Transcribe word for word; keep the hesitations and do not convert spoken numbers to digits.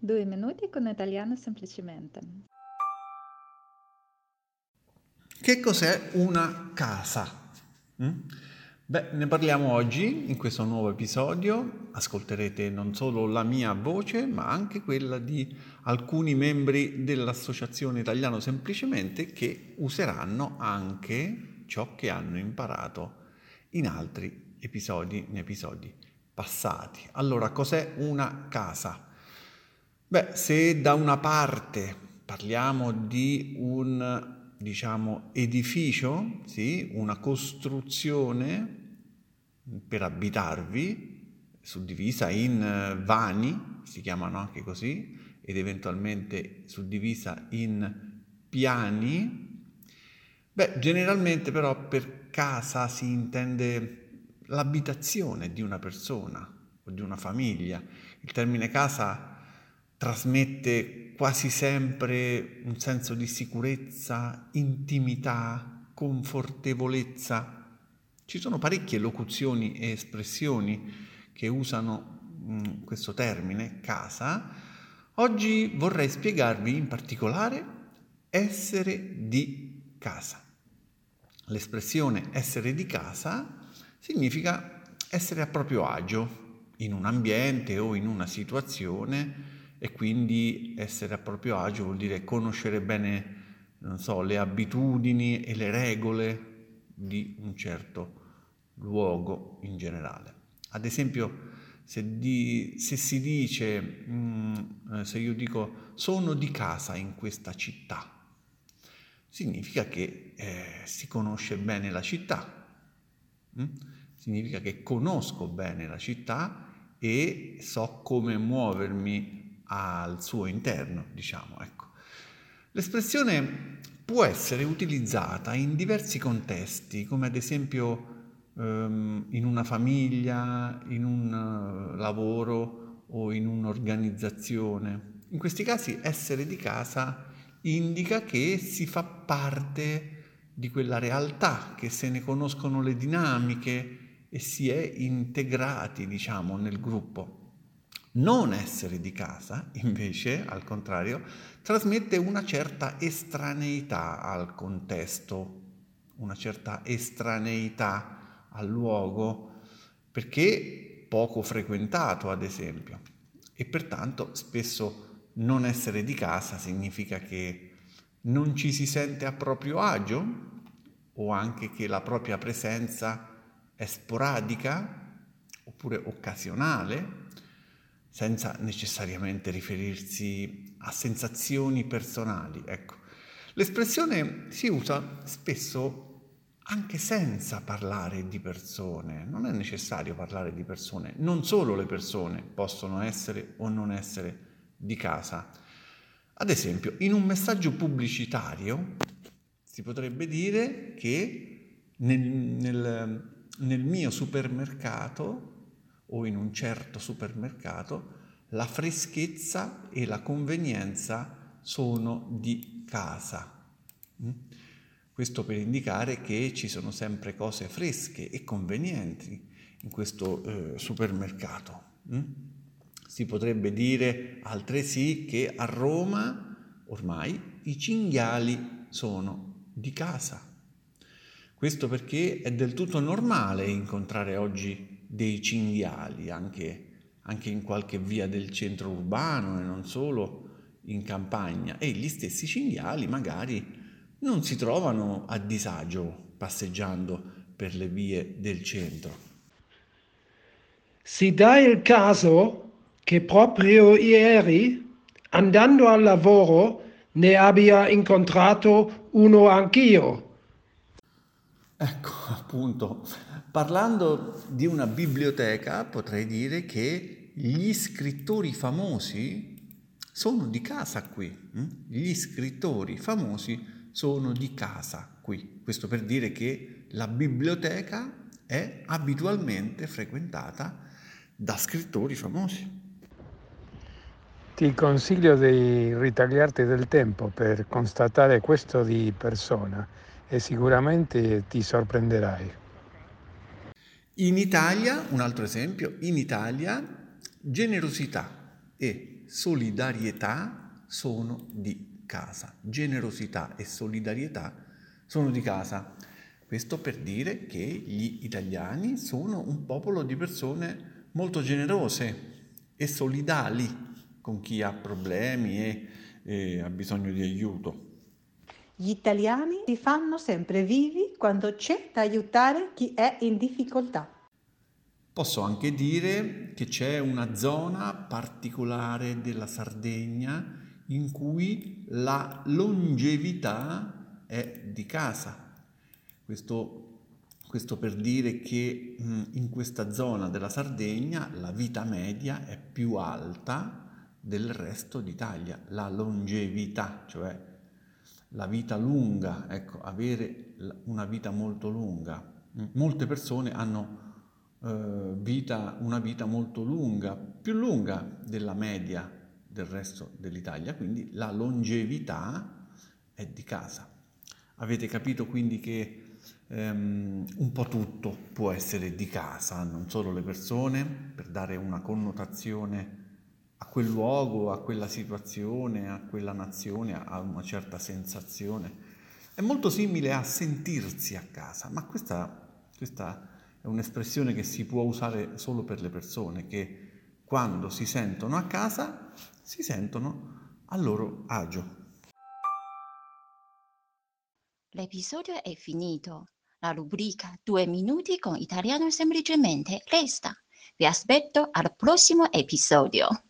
Due minuti con italiano semplicemente. Che cos'è una casa? Mm? Beh, ne parliamo oggi in questo nuovo episodio. Ascolterete non solo la mia voce, ma anche quella di alcuni membri dell'Associazione Italiano Semplicemente che useranno anche ciò che hanno imparato in altri episodi, in episodi passati. Allora, cos'è una casa? Beh, se da una parte parliamo di un, diciamo, edificio, sì, una costruzione per abitarvi, suddivisa in vani, si chiamano anche così, ed eventualmente suddivisa in piani, beh, generalmente però per casa si intende l'abitazione di una persona o di una famiglia. Il termine casa trasmette quasi sempre un senso di sicurezza, intimità, confortevolezza. Ci sono parecchie locuzioni e espressioni che usano mh, questo termine, casa. Oggi vorrei spiegarvi in particolare essere di casa. L'espressione essere di casa significa essere a proprio agio in un ambiente o in una situazione, e quindi essere a proprio agio vuol dire conoscere bene, non so, le abitudini e le regole di un certo luogo in generale. Ad esempio, se, di, se si dice, mh, se io dico sono di casa in questa città, significa che eh, si conosce bene la città, mh? significa che conosco bene la città e so come muovermi al suo interno, diciamo, ecco. L'espressione può essere utilizzata in diversi contesti, come ad esempio ehm, in una famiglia, in un lavoro o in un'organizzazione. In questi casi essere di casa indica che si fa parte di quella realtà, che se ne conoscono le dinamiche e si è integrati, diciamo, nel gruppo. Non essere di casa, invece, al contrario, trasmette una certa estraneità al contesto, una certa estraneità al luogo, perché poco frequentato, ad esempio. E pertanto spesso non essere di casa significa che non ci si sente a proprio agio, o anche che la propria presenza è sporadica oppure occasionale, senza necessariamente riferirsi a sensazioni personali, ecco. L'espressione si usa spesso anche senza parlare di persone, non è necessario parlare di persone, non solo le persone possono essere o non essere di casa. Ad esempio, in un messaggio pubblicitario si potrebbe dire che nel, nel, nel mio supermercato o in un certo supermercato, la freschezza e la convenienza sono di casa. Questo per indicare che ci sono sempre cose fresche e convenienti in questo eh, supermercato. Si potrebbe dire altresì che a Roma ormai i cinghiali sono di casa. Questo perché è del tutto normale incontrare oggi dei cinghiali anche, anche in qualche via del centro urbano e non solo in campagna, e gli stessi cinghiali magari non si trovano a disagio passeggiando per le vie del centro. Si dà il caso che proprio ieri, andando al lavoro, ne abbia incontrato uno anch'io. Ecco, appunto, parlando di una biblioteca potrei dire che gli scrittori famosi sono di casa qui, gli scrittori famosi sono di casa qui, questo per dire che la biblioteca è abitualmente frequentata da scrittori famosi. Ti consiglio di ritagliarti del tempo per constatare questo di persona e sicuramente ti sorprenderai. In Italia, un altro esempio, in Italia generosità e solidarietà sono di casa. Generosità e solidarietà sono di casa. Questo per dire che gli italiani sono un popolo di persone molto generose e solidali con chi ha problemi e, e ha bisogno di aiuto. Gli italiani ti fanno sempre vivi quando c'è da aiutare chi è in difficoltà. Posso anche dire che c'è una zona particolare della Sardegna in cui la longevità è di casa. Questo, questo per dire che in questa zona della Sardegna la vita media è più alta del resto d'Italia. La longevità, cioè la vita lunga, ecco, avere una vita molto lunga. Molte persone hanno Uh, vita, una vita molto lunga, più lunga della media del resto dell'Italia, quindi la longevità è di casa. Avete capito quindi che um, un po' tutto può essere di casa, non solo le persone, per dare una connotazione a quel luogo, a quella situazione, a quella nazione, a una certa sensazione. È molto simile a sentirsi a casa, ma questa... questa è un'espressione che si può usare solo per le persone che quando si sentono a casa si sentono a loro agio. L'episodio è finito. La rubrica Due minuti con italiano semplicemente resta. Vi aspetto al prossimo episodio.